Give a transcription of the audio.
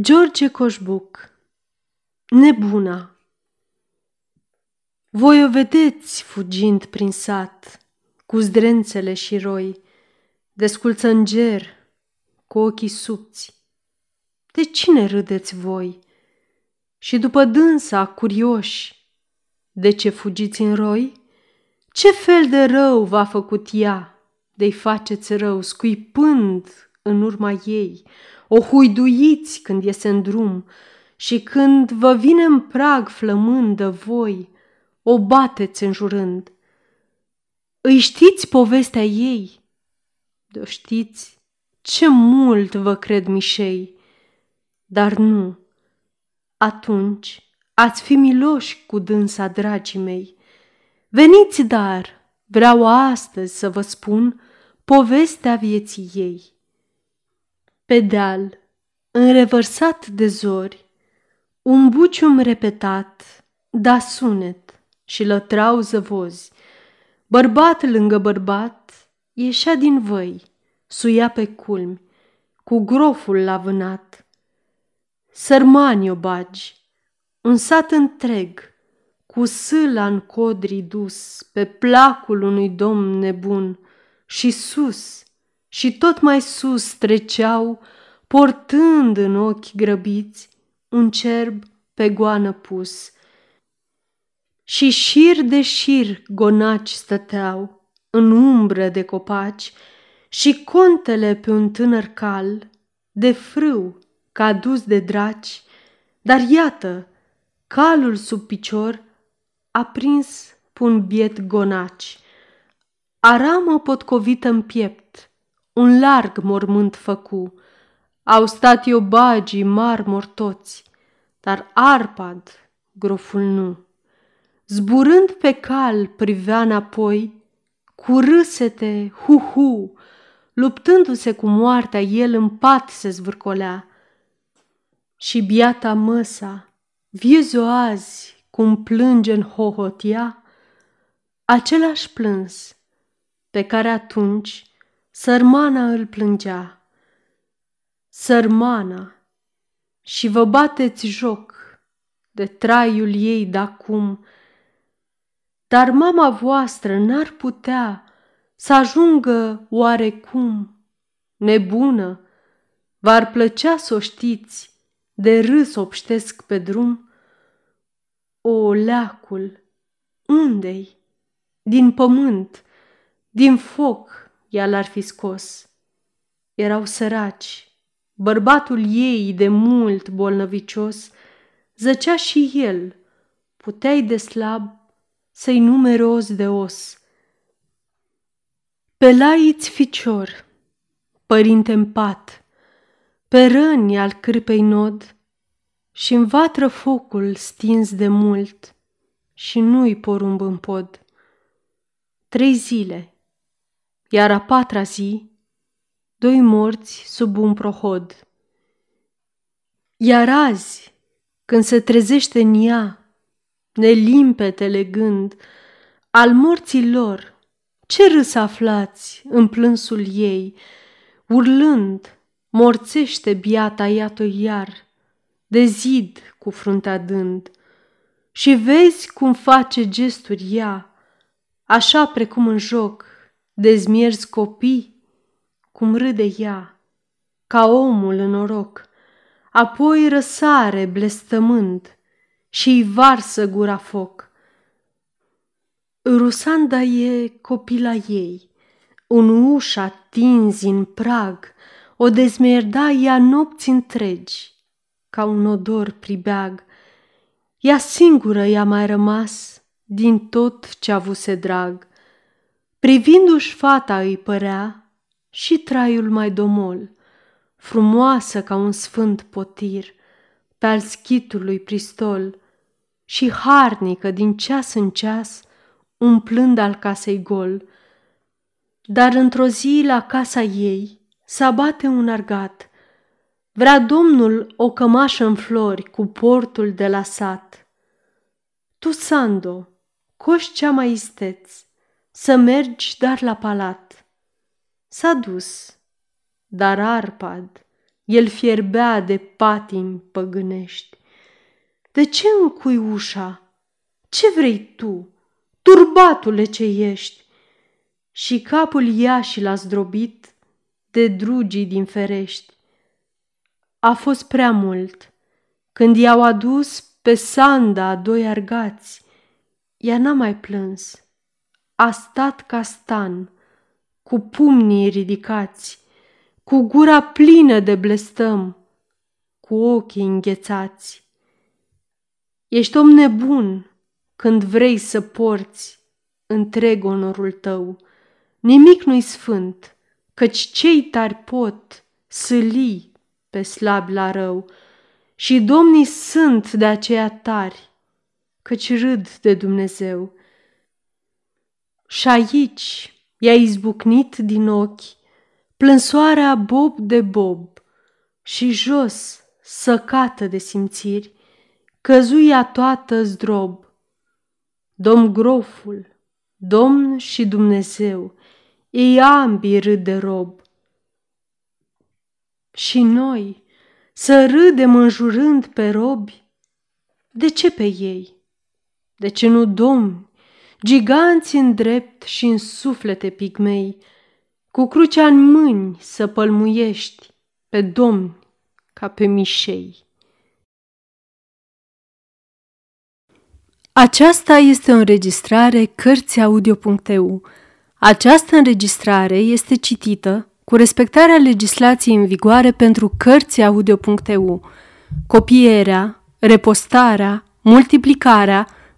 George Coșbuc, nebuna. Voi o vedeți fugind prin sat, cu zdrențele și roi, desculță în ger, cu ochii subți. De cine râdeți voi? Și după dânsa, curioși, de ce fugiți în roi? Ce fel de rău v-a făcut ea, de-i faceți rău, scuipând în urma ei? O huiduiți când iese în drum și când vă vine în prag flămândă voi, o bateți înjurând. Îi știți povestea ei? De-o știți? Ce mult vă cred mișei! Dar nu, atunci ați fi miloși cu dânsa, dragii mei. Veniți dar, vreau astăzi să vă spun povestea vieții ei. Pe deal, înrevărsat de zori, un bucium repetat da sunet și lătrau zăvozi. Bărbat lângă bărbat ieșea din văi, suia pe culmi, cu groful la vânat. Sărmani obagi, un sat întreg, cu sâla în codrii dus, pe placul unui domn nebun, și sus, și tot mai sus treceau, portând în ochi grăbiți un cerb pe goană pus. Și șir de șir gonaci stăteau, în umbră de copaci, și contele pe un tânăr cal, de frâu, ca dus de draci, dar iată, calul sub picior a prins pe un biet gonaci. Aramă potcovită în piept, un larg mormânt făcu, au stat iobagii marmor toți, dar Arpad groful nu. Zburând pe cal privea înapoi, cu râsete, hu-hu, luptându-se cu moartea, el în pat se zvârcolea. Și biata măsa, viezo azi, cum plânge în hohotia, același plâns pe care atunci sărmana îl plângea. Sărmana, și vă bateți joc de traiul ei de-acum, dar mama voastră n-ar putea să ajungă oarecum nebună? V-ar plăcea să o știți, de râs obștesc pe drum? O, leacul, unde-i? Din pământ, din foc ea l-ar fi scos. Erau săraci, bărbatul ei de mult bolnăvicios, zăcea și el, puteai de slab să-i numere os de os. Pe laiți ficior, părinte în pat, pe răni al cârpei nod, și-n vatră focul stins de mult și nu-i porumb în pod. 3 zile, iar a 4-a zi, 2 morți sub un prohod. Iar azi, când se trezește în ea, nelimpetele gând al morții lor, ce râs aflați în plânsul ei, urlând, morțește biata iată iar, de zid cu fruntea dând. Și vezi cum face gesturi ea, așa precum în joc dezmierzi copii, cum râde ea, ca omul în noroc, apoi răsare blestemând și-i varsă gura foc. Rusanda e copila ei, un ușa tinzi în prag, o dezmerda ea nopți întregi, ca un odor pribeag. Ea singură i-a mai rămas din tot ce avuse drag. Privindu-și fata îi părea și traiul mai domol, frumoasă ca un sfânt potir pe-al schitului pristol, și harnică din ceas în ceas, umplând al casei gol. Dar într-o zi la casa ei s-abate un argat, vrea domnul o cămașă în flori cu portul de la sat. Tu, Sando, coși cea mai isteț, să mergi dar la palat. S-a dus, dar Arpad El fierbea de patimi păgânești. De ce încui ușa? Ce vrei tu, turbatule ce ești? Și capul ea și l-a zdrobit de drugii din ferești. A fost prea mult când i-au adus pe Sanda doi argați. Ea n-a mai plâns, a stat ca stan, cu pumnii ridicați, cu gura plină de blestem, cu ochii înghețați. Ești om nebun când vrei să porți întreg onorul tău. Nimic nu-i sfânt, căci cei tari pot sâli pe slab la rău, și domnii sunt de aceea tari, căci râd de Dumnezeu. Și aici i-a izbucnit din ochi plânsoarea bob de bob și jos, săcată de simțiri, căzuia toată zdrob. Domn groful, Domn și Dumnezeu, ei ambii râd de rob. Și noi să râdem înjurând pe robi? De ce pe ei? De ce nu domni, giganți în drept și în suflete pigmei, cu crucea în mâini să pălmuiești pe domni ca pe mișei? Aceasta este o înregistrare Cărți Audio.eu. Această înregistrare este citită cu respectarea legislației în vigoare pentru Cărți Audio.eu. Copierea, repostarea, multiplicarea,